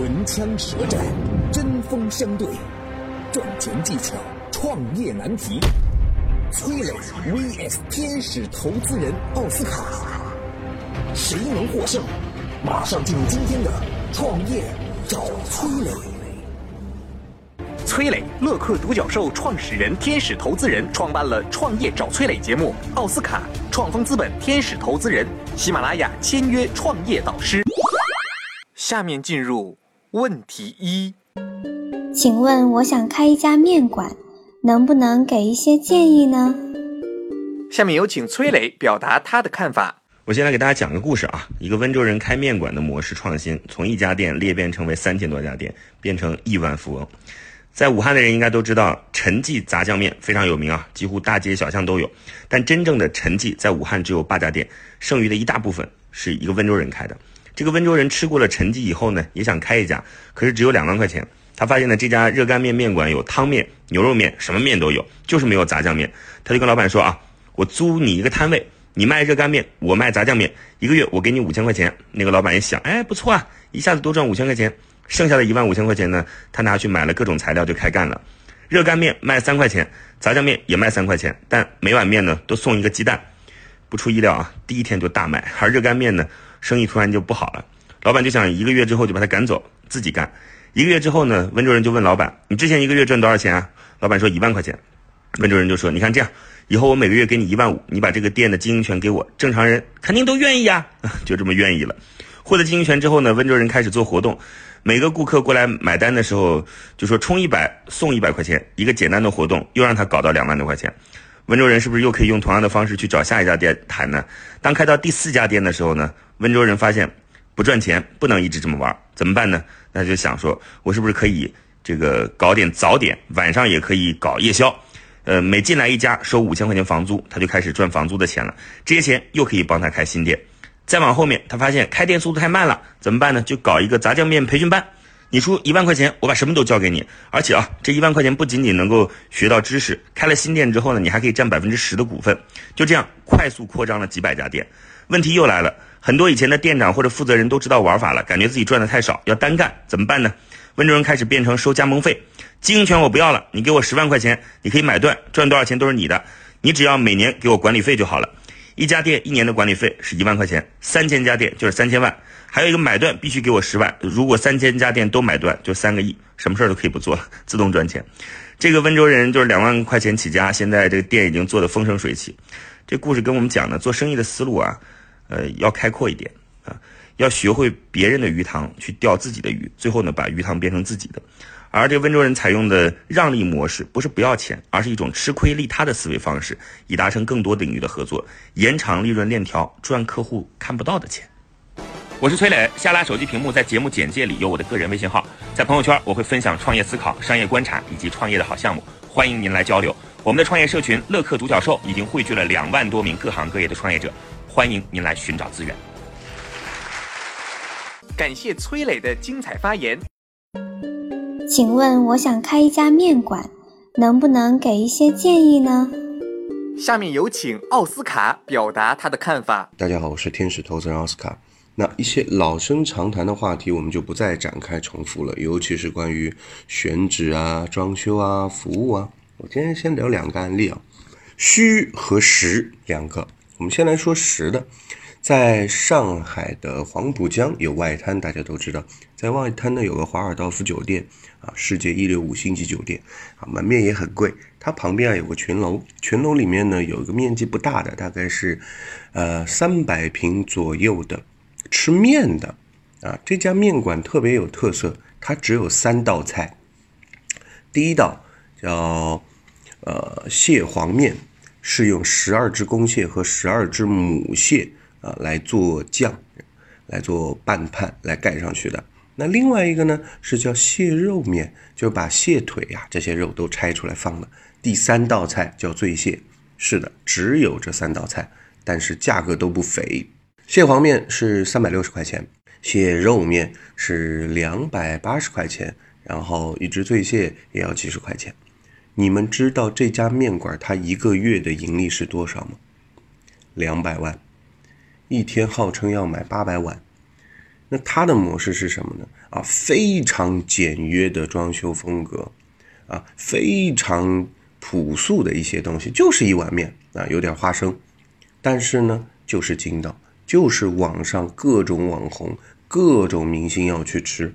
唇枪舌战，针锋相对，赚钱技巧，创业难题。崔磊 VS 天使投资人奥斯卡，谁能获胜？马上进入今天的创业找崔磊。崔磊，乐客独角兽创始人、天使投资人，创办了《创业找崔磊》节目；奥斯卡，创丰资本天使投资人，喜马拉雅签约创业导师。下面进入问题一，请问我想开一家面馆，能不能给一些建议呢？下面有请崔磊表达他的看法。我先来给大家讲个故事啊，一个温州人开面馆的模式创新，从一家店裂变成为3000多家店，变成亿万富翁。在武汉的人应该都知道，陈记杂酱面非常有名啊，几乎大街小巷都有。但真正的陈记在武汉只有8家店，剩余的一大部分是一个温州人开的。这个温州人吃过了陈记以后呢，也想开一家，可是只有2万块钱。他发现呢，这家热干面面馆有汤面、牛肉面，什么面都有，就是没有杂酱面。他就跟老板说啊，我租你一个摊位，你卖热干面，我卖杂酱面，一个月我给你5000块钱。那个老板也想，哎，不错啊，一下子多赚5000块钱。剩下的15000块钱呢，他拿去买了各种材料就开干了。热干面卖3块钱，杂酱面也卖3块钱，但每碗面呢都送一个鸡蛋。不出意料啊，第一天就大卖，而热干面呢生意突然就不好了。老板就想一个月之后就把他赶走，自己干。一个月之后呢，温州人就问老板，你之前一个月赚多少钱啊？老板说1万块钱。温州人就说，你看这样，以后我每个月给你15000，你把这个店的经营权给我，正常人肯定都愿意啊。就这么愿意了。获得经营权之后呢，温州人开始做活动，每个顾客过来买单的时候就说充100送100块钱，一个简单的活动又让他搞到2万多块钱。温州人是不是又可以用同样的方式去找下一家店谈呢？当开到第4家店的时候呢，温州人发现不赚钱，不能一直这么玩，怎么办呢？那就想说，我是不是可以这个搞点早点，晚上也可以搞夜宵。每进来一家收5000块钱房租，他就开始赚房租的钱了，这些钱又可以帮他开新店。再往后面他发现开店速度太慢了，怎么办呢？就搞一个杂酱面培训班，你出1万块钱，我把什么都教给你。而且啊，这1万块钱不仅仅能够学到知识，开了新店之后呢，你还可以占10%的股份。就这样快速扩张了几百家店。问题又来了，很多以前的店长或者负责人都知道玩法了，感觉自己赚的太少，要单干，怎么办呢？温州人开始变成收加盟费，经营权我不要了，你给我10万块钱，你可以买断，赚多少钱都是你的，你只要每年给我管理费就好了。一家店1年的管理费是1万块钱，3000家店就是3000万，还有一个买断必须给我10万，如果3000家店都买断就3个亿，什么事儿都可以不做了，自动赚钱。这个温州人就是2万块钱起家，现在这个店已经做得风生水起。这故事跟我们讲呢，做生意的思路啊，要开阔一点啊，要学会别人的鱼塘去钓自己的鱼，最后呢把鱼塘变成自己的。而这温州人采用的让利模式，不是不要钱，而是一种吃亏利他的思维方式，以达成更多领域的合作，延长利润链条，赚客户看不到的钱。我是崔磊，下拉手机屏幕，在节目简介里有我的个人微信号，在朋友圈我会分享创业思考、商业观察以及创业的好项目，欢迎您来交流。我们的创业社群乐客独角兽已经汇聚了2万多名各行各业的创业者，欢迎您来寻找资源。感谢崔磊的精彩发言。请问我想开一家面馆，能不能给一些建议呢？下面有请奥斯卡表达他的看法。大家好，我是天使投资人奥斯卡。那一些老生常谈的话题我们就不再展开重复了，尤其是关于选址啊、装修啊、服务啊。我今天先聊2个案例啊，虚和实2个。我们先来说实的。在上海的黄浦江有外滩，大家都知道，在外滩呢有个华尔道夫酒店啊，世界165星级酒店啊，门面也很贵。它旁边啊有个群楼，群楼里面呢有一个面积不大的，大概是300平左右的吃面的啊。这家面馆特别有特色，它只有3道菜，第一道叫蟹黄面，是用12只公蟹和12只母蟹。来做酱，来做拌盘，来盖上去的。那另外一个呢是叫蟹肉面，就把蟹腿啊这些肉都拆出来放了。第3道菜叫醉蟹，是的，只有这3道菜，但是价格都不菲。蟹黄面是360块钱，蟹肉面是280块钱，然后一只醉蟹也要70块钱。你们知道这家面馆它一个月的盈利是多少吗？200万。一天号称要买800碗，那它的模式是什么呢？啊，非常简约的装修风格，啊，非常朴素的一些东西，就是一碗面啊，有点花生，但是呢，就是筋道，就是网上各种网红、各种明星要去吃，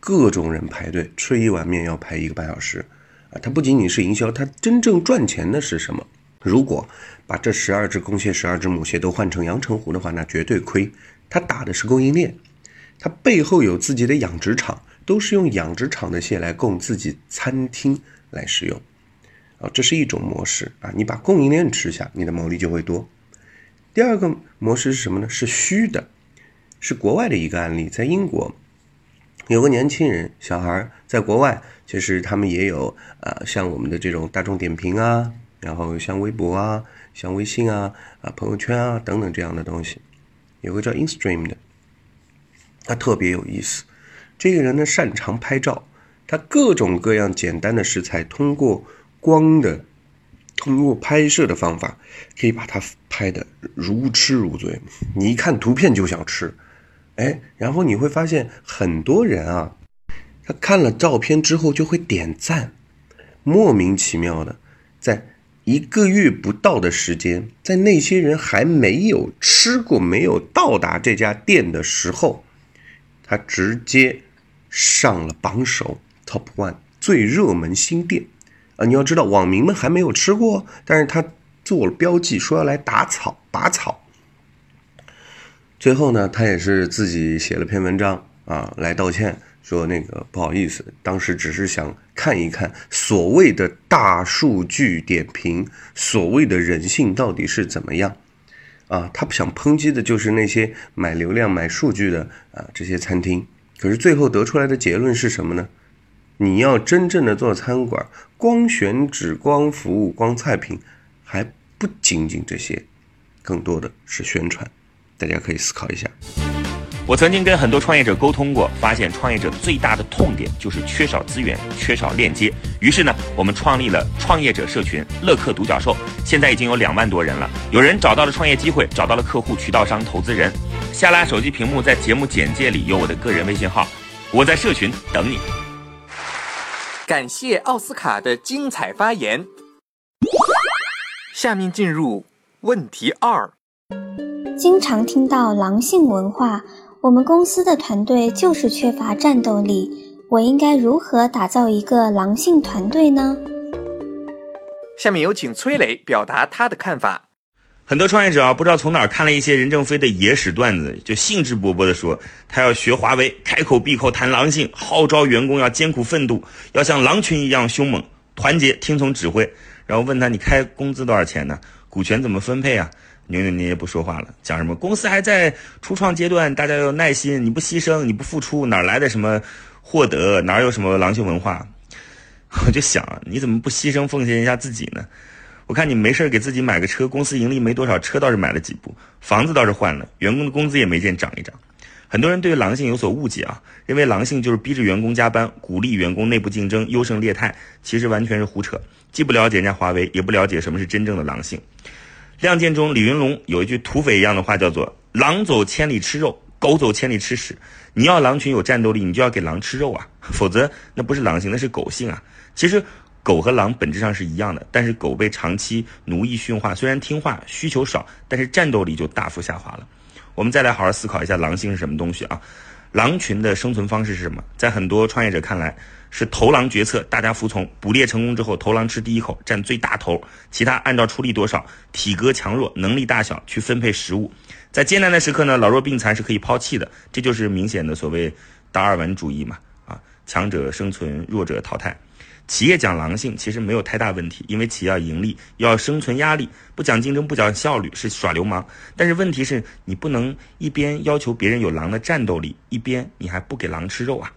各种人排队吃一碗面要排1个半小时，啊，它不仅仅是营销，它真正赚钱的是什么？如果把这12只公蟹、12只母蟹都换成阳澄湖的话，那绝对亏。它打的是供应链。它背后有自己的养殖场，都是用养殖场的蟹来供自己餐厅来使用，啊，这是一种模式啊。你把供应链吃下，你的毛利就会多。第二个模式是什么呢？是虚的，是国外的一个案例，在英国有个年轻人小孩，在国外其实他们也有像我们的这种大众点评啊，然后像微博啊、像微信啊、朋友圈啊等等这样的东西，有个叫 Instream 的。他特别有意思，这个人呢擅长拍照，他各种各样简单的食材通过光的、通过拍摄的方法可以把它拍得如痴如醉，你一看图片就想吃。哎，然后你会发现很多人啊，他看了照片之后就会点赞，莫名其妙的在1个月不到的时间，在那些人还没有吃过、没有到达这家店的时候，他直接上了榜首 Top 1 最热门新店啊！你要知道，网民们还没有吃过，但是他做了标记，说要来打草拔草。最后呢，他也是自己写了篇文章啊，来道歉，说那个不好意思，当时只是想看一看所谓的大数据点评，所谓的人性到底是怎么样。啊，他想抨击的就是那些买流量、买数据的啊这些餐厅，可是最后得出来的结论是什么呢？你要真正的做餐馆，光选址、光服务、光菜品，还不仅仅这些，更多的是宣传。大家可以思考一下。我曾经跟很多创业者沟通过，发现创业者最大的痛点就是缺少资源、缺少链接。于是呢，我们创立了创业者社群乐客独角兽，现在已经有2万多人了。有人找到了创业机会，找到了客户、渠道商、投资人。下拉手机屏幕，在节目简介里有我的个人微信号，我在社群等你。感谢奥斯卡的精彩发言。下面进入问题2。经常听到狼性文化，我们公司的团队就是缺乏战斗力，我应该如何打造一个狼性团队呢？下面有请崔磊表达他的看法。很多创业者啊，不知道从哪儿看了一些任正非的野史段子，就兴致勃勃地说他要学华为，开口闭口谈狼性，号召员工要艰苦奋斗，要像狼群一样凶猛团结，听从指挥。然后问他，你开工资多少钱呢？股权怎么分配啊？牛牛捏捏不说话了，讲什么公司还在初创阶段，大家要耐心，你不牺牲，你不付出，哪来的什么获得，哪有什么狼性文化？我就想，你怎么不牺牲奉献一下自己呢？我看你没事给自己买个车，公司盈利没多少，车倒是买了几部，房子倒是换了，员工的工资也没见涨一涨。很多人对狼性有所误解啊，认为狼性就是逼着员工加班，鼓励员工内部竞争，优胜劣汰，其实完全是胡扯，既不了解人家华为，也不了解什么是真正的狼性。亮剑中李云龙有一句土匪一样的话，叫做狼走千里吃肉，狗走千里吃屎。你要狼群有战斗力，你就要给狼吃肉啊，否则那不是狼性，那是狗性啊。其实狗和狼本质上是一样的，但是狗被长期奴役驯化，虽然听话，需求少，但是战斗力就大幅下滑了。我们再来好好思考一下狼性是什么东西啊。狼群的生存方式是什么？在很多创业者看来，是投狼决策，大家服从，捕猎成功之后，投狼吃第一口，占最大头，其他按照出力多少、体格强弱、能力大小去分配食物。在艰难的时刻呢，老弱病残是可以抛弃的，这就是明显的所谓达尔文主义嘛，啊，强者生存，弱者淘汰。企业讲狼性其实没有太大问题，因为企业要盈利，要生存压力，不讲竞争，不讲效率是耍流氓。但是问题是，你不能一边要求别人有狼的战斗力，一边你还不给狼吃肉啊。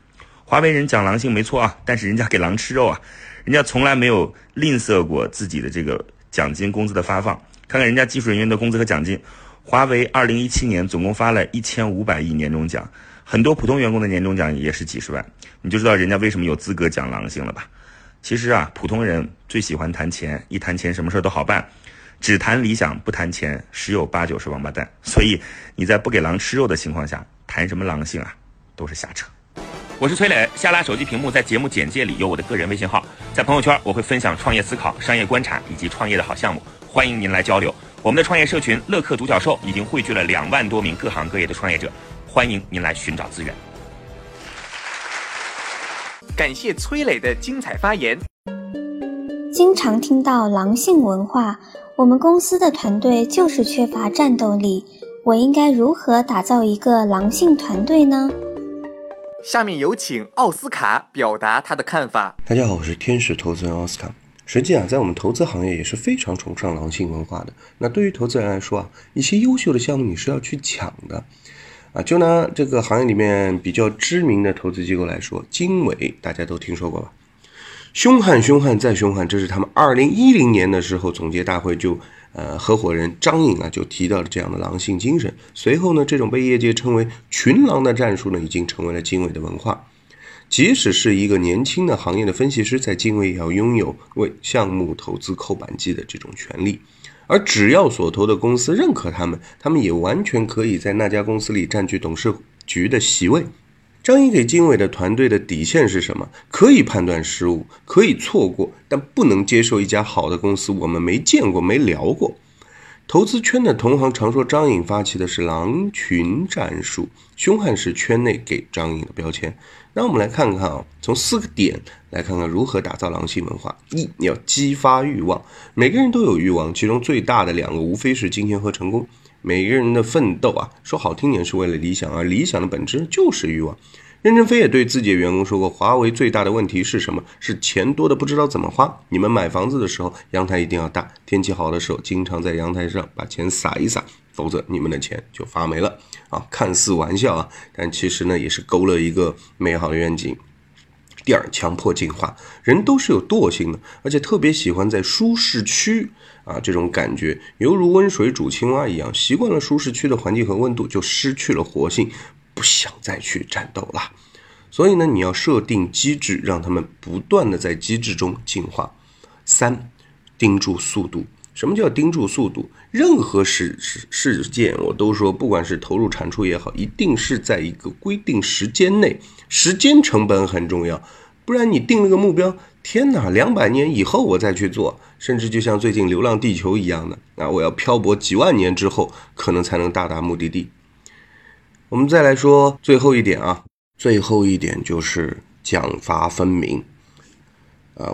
华为人讲狼性没错啊，但是人家给狼吃肉啊，人家从来没有吝啬过自己的这个奖金工资的发放。看看人家技术人员的工资和奖金，华为2017年总共发了1500亿年终奖，很多普通员工的年终奖也是几十万，你就知道人家为什么有资格讲狼性了吧。其实啊，普通人最喜欢谈钱，一谈钱什么事都好办。只谈理想不谈钱，十有八九是王八蛋。所以你在不给狼吃肉的情况下，谈什么狼性啊，都是瞎扯。我是崔磊，下拉手机屏幕，在节目简介里有我的个人微信号，在朋友圈我会分享创业思考、商业观察以及创业的好项目，欢迎您来交流。我们的创业社群乐客独角兽已经汇聚了2万多名各行各业的创业者，欢迎您来寻找资源。感谢崔磊的精彩发言。经常听到狼性文化，我们公司的团队就是缺乏战斗力，我应该如何打造一个狼性团队呢？下面有请奥斯卡表达他的看法。大家好，我是天使投资人奥斯卡。实际在我们投资行业也是非常崇尚狼性文化的。那对于投资人来说一些优秀的项目你是要去抢的。就拿这个行业里面比较知名的投资机构来说，经纬大家都听说过吧？凶悍凶悍再凶悍，这是他们2010年的时候总结大会就合伙人张颖就提到了这样的狼性精神。随后呢，这种被业界称为群狼的战术呢，已经成为了经纬的文化。即使是一个年轻的行业的分析师，在经纬也要拥有为项目投资扣扳机的这种权利。而只要所投的公司认可他们，他们也完全可以在那家公司里占据董事局的席位。张颖给经纬的团队的底线是什么？可以判断失误，可以错过，但不能接受一家好的公司我们没见过没聊过。投资圈的同行常说张颖发起的是狼群战术，凶悍是圈内给张颖的标签。让我们来看看从4个点来看看如何打造狼性文化。一，你要激发欲望。每个人都有欲望，其中最大的2个无非是金钱和成功。每个人的奋斗说好听点是为了理想，而理想的本质就是欲望。任正非也对自己的员工说过，华为最大的问题是什么？是钱多的不知道怎么花。你们买房子的时候，阳台一定要大，天气好的时候经常在阳台上把钱撒一撒，否则你们的钱就发霉了看似玩笑但其实呢也是勾勒一个美好的愿景。第二，强迫进化。人都是有惰性的，而且特别喜欢在舒适区这种感觉，犹如温水煮青蛙一样，习惯了舒适区的环境和温度，就失去了活性，不想再去战斗了。所以呢，你要设定机制，让他们不断的在机制中进化。3，盯住速度。什么叫盯住速度？任何事件我都说，不管是投入产出也好，一定是在一个规定时间内，时间成本很重要。不然你定了个目标，天哪，200年以后我再去做，甚至就像最近流浪地球一样的我要漂泊几万年之后可能才能到达目的地。我们再来说最后一点最后一点就是奖罚分明。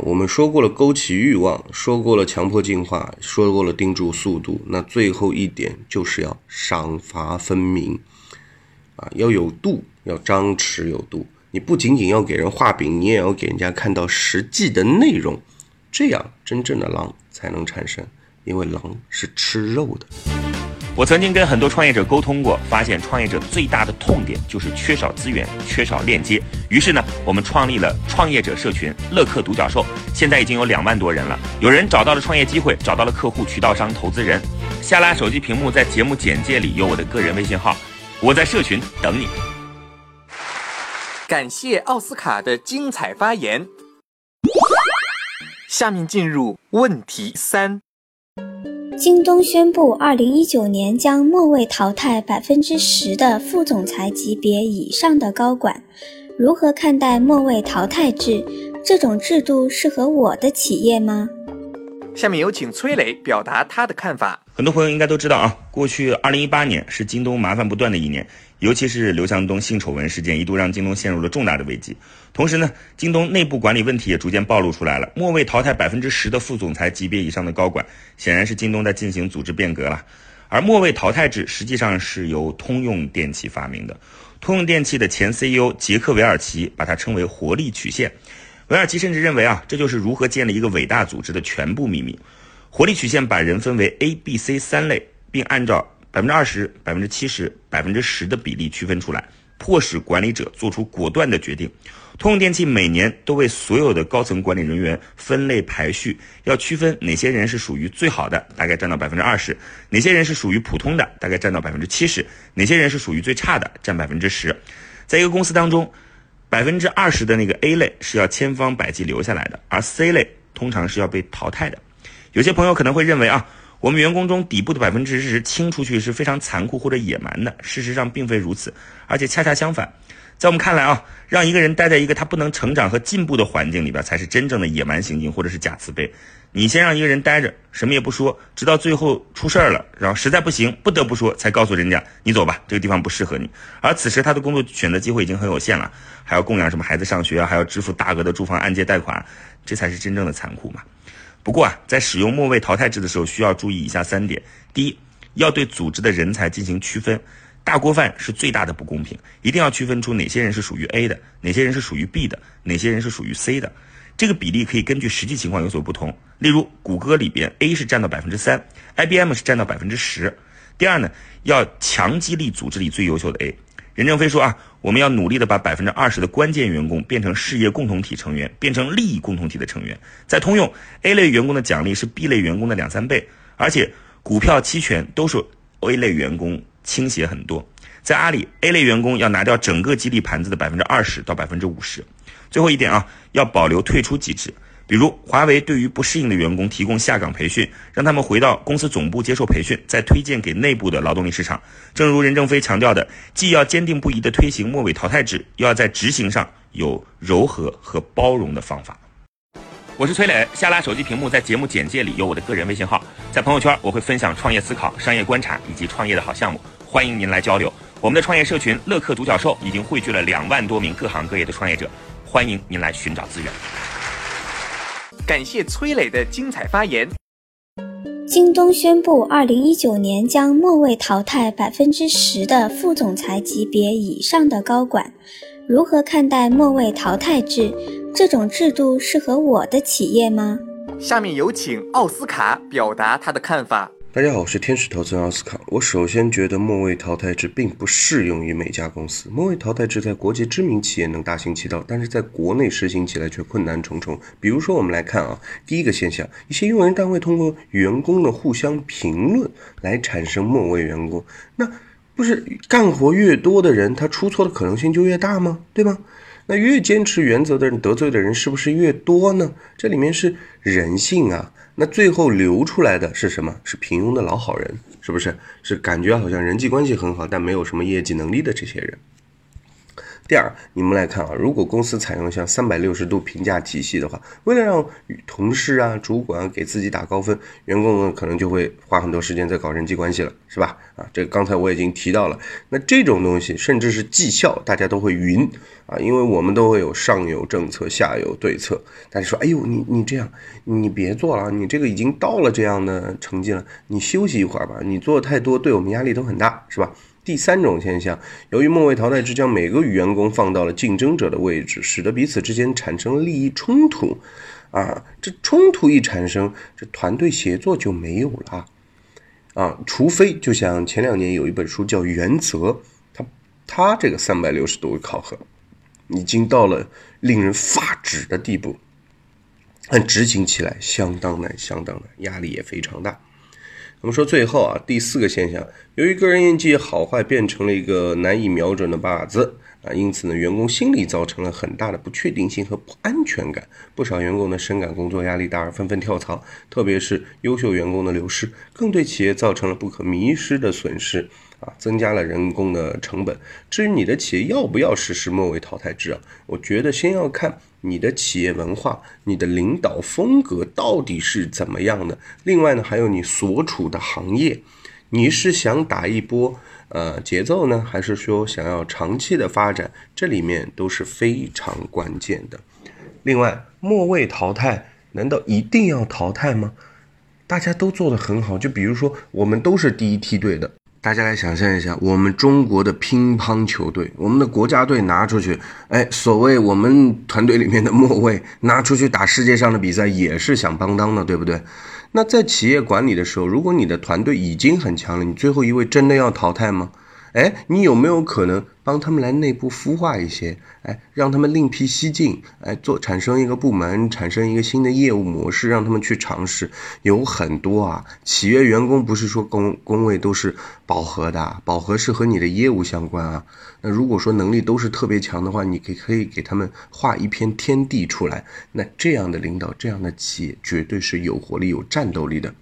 我们说过了勾起欲望，说过了强迫进化，说过了盯住速度，那最后一点就是要赏罚分明要有度，要张弛有度。你不仅仅要给人画饼，你也要给人家看到实际的内容，这样真正的狼才能产生，因为狼是吃肉的。我曾经跟很多创业者沟通过，发现创业者最大的痛点就是缺少资源，缺少链接。于是呢，我们创立了创业者社群乐客独角兽，现在已经有2万多人了。有人找到了创业机会，找到了客户、渠道商、投资人。下拉手机屏幕，在节目简介里有我的个人微信号，我在社群等你。感谢奥斯卡的精彩发言。下面进入问题3。京东宣布2019年将末位淘汰 10% 的副总裁级别以上的高管，如何看待末位淘汰制？这种制度适合我的企业吗？下面有请崔磊表达他的看法。很多朋友应该都知道过去2018年是京东麻烦不断的一年，尤其是刘强东性丑闻事件一度让京东陷入了重大的危机。同时呢，京东内部管理问题也逐渐暴露出来了。末位淘汰 10% 的副总裁级别以上的高管，显然是京东在进行组织变革了。而末位淘汰制实际上是由通用电气发明的，通用电气的前 CEO 杰克·韦尔奇把它称为活力曲线。韦尔奇甚至认为这就是如何建立一个伟大组织的全部秘密。活力曲线把人分为 A、B、C 3类，并按照 20%、70%、10% 的比例区分出来，迫使管理者做出果断的决定。通用电气每年都为所有的高层管理人员分类排序，要区分哪些人是属于最好的，大概占到 20%， 哪些人是属于普通的，大概占到 70%， 哪些人是属于最差的，占 10%。 在一个公司当中，20% 的那个 A 类是要千方百计留下来的，而 C 类通常是要被淘汰的。有些朋友可能会认为我们员工中底部的 40% 清出去是非常残酷或者野蛮的，事实上并非如此，而且恰恰相反。在我们看来啊，让一个人待在一个他不能成长和进步的环境里边，才是真正的野蛮行径或者是假慈悲。你先让一个人待着，什么也不说，直到最后出事儿了，然后实在不行不得不说，才告诉人家你走吧，这个地方不适合你。而此时他的工作选择机会已经很有限了，还要供养什么孩子上学啊，还要支付大额的住房按揭贷款，这才是真正的残酷嘛。不过啊，在使用末位淘汰制的时候，需要注意以下三点。第一，要对组织的人才进行区分。大锅饭是最大的不公平，一定要区分出哪些人是属于 A 的，哪些人是属于 B 的，哪些人是属于 C 的。这个比例可以根据实际情况有所不同，例如谷歌里边 A 是占到 3%,IBM 是占到 10%。 第二呢，要强激励组织里最优秀的 A。 任正非说啊，我们要努力的把 20% 的关键员工变成事业共同体成员，变成利益共同体的成员。在通用， A 类员工的奖励是 B 类员工的2-3倍，而且股票期权都是 A 类员工倾斜很多。在阿里， A 类员工要拿掉整个激励盘子的 20%到50%。 最后一点啊，要保留退出机制，比如华为对于不适应的员工提供下岗培训，让他们回到公司总部接受培训，再推荐给内部的劳动力市场。正如任正非强调的，既要坚定不移地推行末尾淘汰制，又要在执行上有柔和和包容的方法。我是崔磊，下拉手机屏幕，在节目简介里有我的个人微信号。在朋友圈我会分享创业思考、商业观察以及创业的好项目，欢迎您来交流。我们的创业社群乐客独角兽已经汇聚了2万多名各行各业的创业者，欢迎您来寻找资源。感谢崔磊的精彩发言。京东宣布2019年将末位淘汰10%的副总裁级别以上的高管。如何看待末位淘汰制？这种制度适合我的企业吗？下面有请奥斯卡表达他的看法。大家好，我是天使投资人奥斯卡。我首先觉得末位淘汰制并不适用于每家公司。末位淘汰制在国际知名企业能大行其道，但是在国内实行起来却困难重重。比如说我们来看啊，第一个现象，一些用人单位通过员工的互相评论来产生末位员工。那不是干活越多的人，他出错的可能性就越大吗？对吧？那越坚持原则的人，得罪的人是不是越多呢？这里面是人性啊。那最后流出来的是什么？是平庸的老好人，是不是？是感觉好像人际关系很好，但没有什么业绩能力的这些人。第二，你们来看啊，如果公司采用像360度评价体系的话，为了让同事啊、主管啊给自己打高分，员工呢可能就会花很多时间在搞人际关系了，是吧？啊，这个刚才我已经提到了。那这种东西，甚至是绩效，大家都会云啊，因为我们都会有上游政策、下游对策。大家说，哎呦，你这样，你别做了，你这个已经到了这样的成绩了，你休息一会儿吧，你做的太多，对我们压力都很大，是吧？第三种现象，由于末位淘汰制将每个员工放到了竞争者的位置，使得彼此之间产生利益冲突啊，这冲突一产生，这团队协作就没有了啊，除非就像前2年有一本书叫《原则》，它这个360度考核已经到了令人发指的地步，但执行起来相当难，压力也非常大。我们说最后啊，第4个现象，由于个人业绩好坏变成了一个难以瞄准的靶子啊，因此呢，员工心理造成了很大的不确定性和不安全感。不少员工呢深感工作压力大而纷纷跳槽，特别是优秀员工的流失，更对企业造成了不可弥失的损失啊，增加了人工的成本。至于你的企业要不要实施末位淘汰制啊，我觉得先要看你的企业文化，你的领导风格到底是怎么样的。另外呢，还有你所处的行业，你是想打一波节奏呢，还是说想要长期的发展，这里面都是非常关键的。另外，末位淘汰难道一定要淘汰吗？大家都做得很好，就比如说我们都是第一梯队的，大家来想象一下，我们中国的乒乓球队，我们的国家队拿出去，哎，所谓我们团队里面的末位拿出去打世界上的比赛，也是响当当的，对不对？那在企业管理的时候，如果你的团队已经很强了，你最后一位真的要淘汰吗？哎，你有没有可能帮他们来内部孵化一些，哎，让他们另辟蹊径，哎，产生一个部门，产生一个新的业务模式，让他们去尝试。有很多啊，企业员工不是说工位都是饱和的，饱和是和你的业务相关啊。那如果说能力都是特别强的话，你可以给他们画一片天地出来。那这样的领导，这样的企业绝对是有活力、有战斗力的。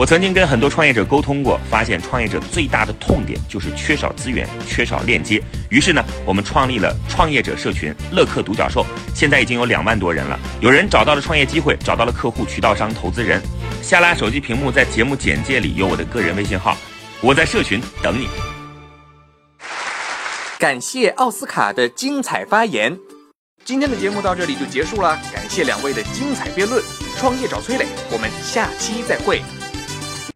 我曾经跟很多创业者沟通过，发现创业者最大的痛点就是缺少资源，缺少链接。于是呢，我们创立了创业者社群乐客独角兽，现在已经有2万多人了。有人找到了创业机会，找到了客户、渠道商、投资人。下拉手机屏幕，在节目简介里有我的个人微信号，我在社群等你。感谢奥斯卡的精彩发言。今天的节目到这里就结束了，感谢2位的精彩辩论。创业找崔磊，我们下期再会。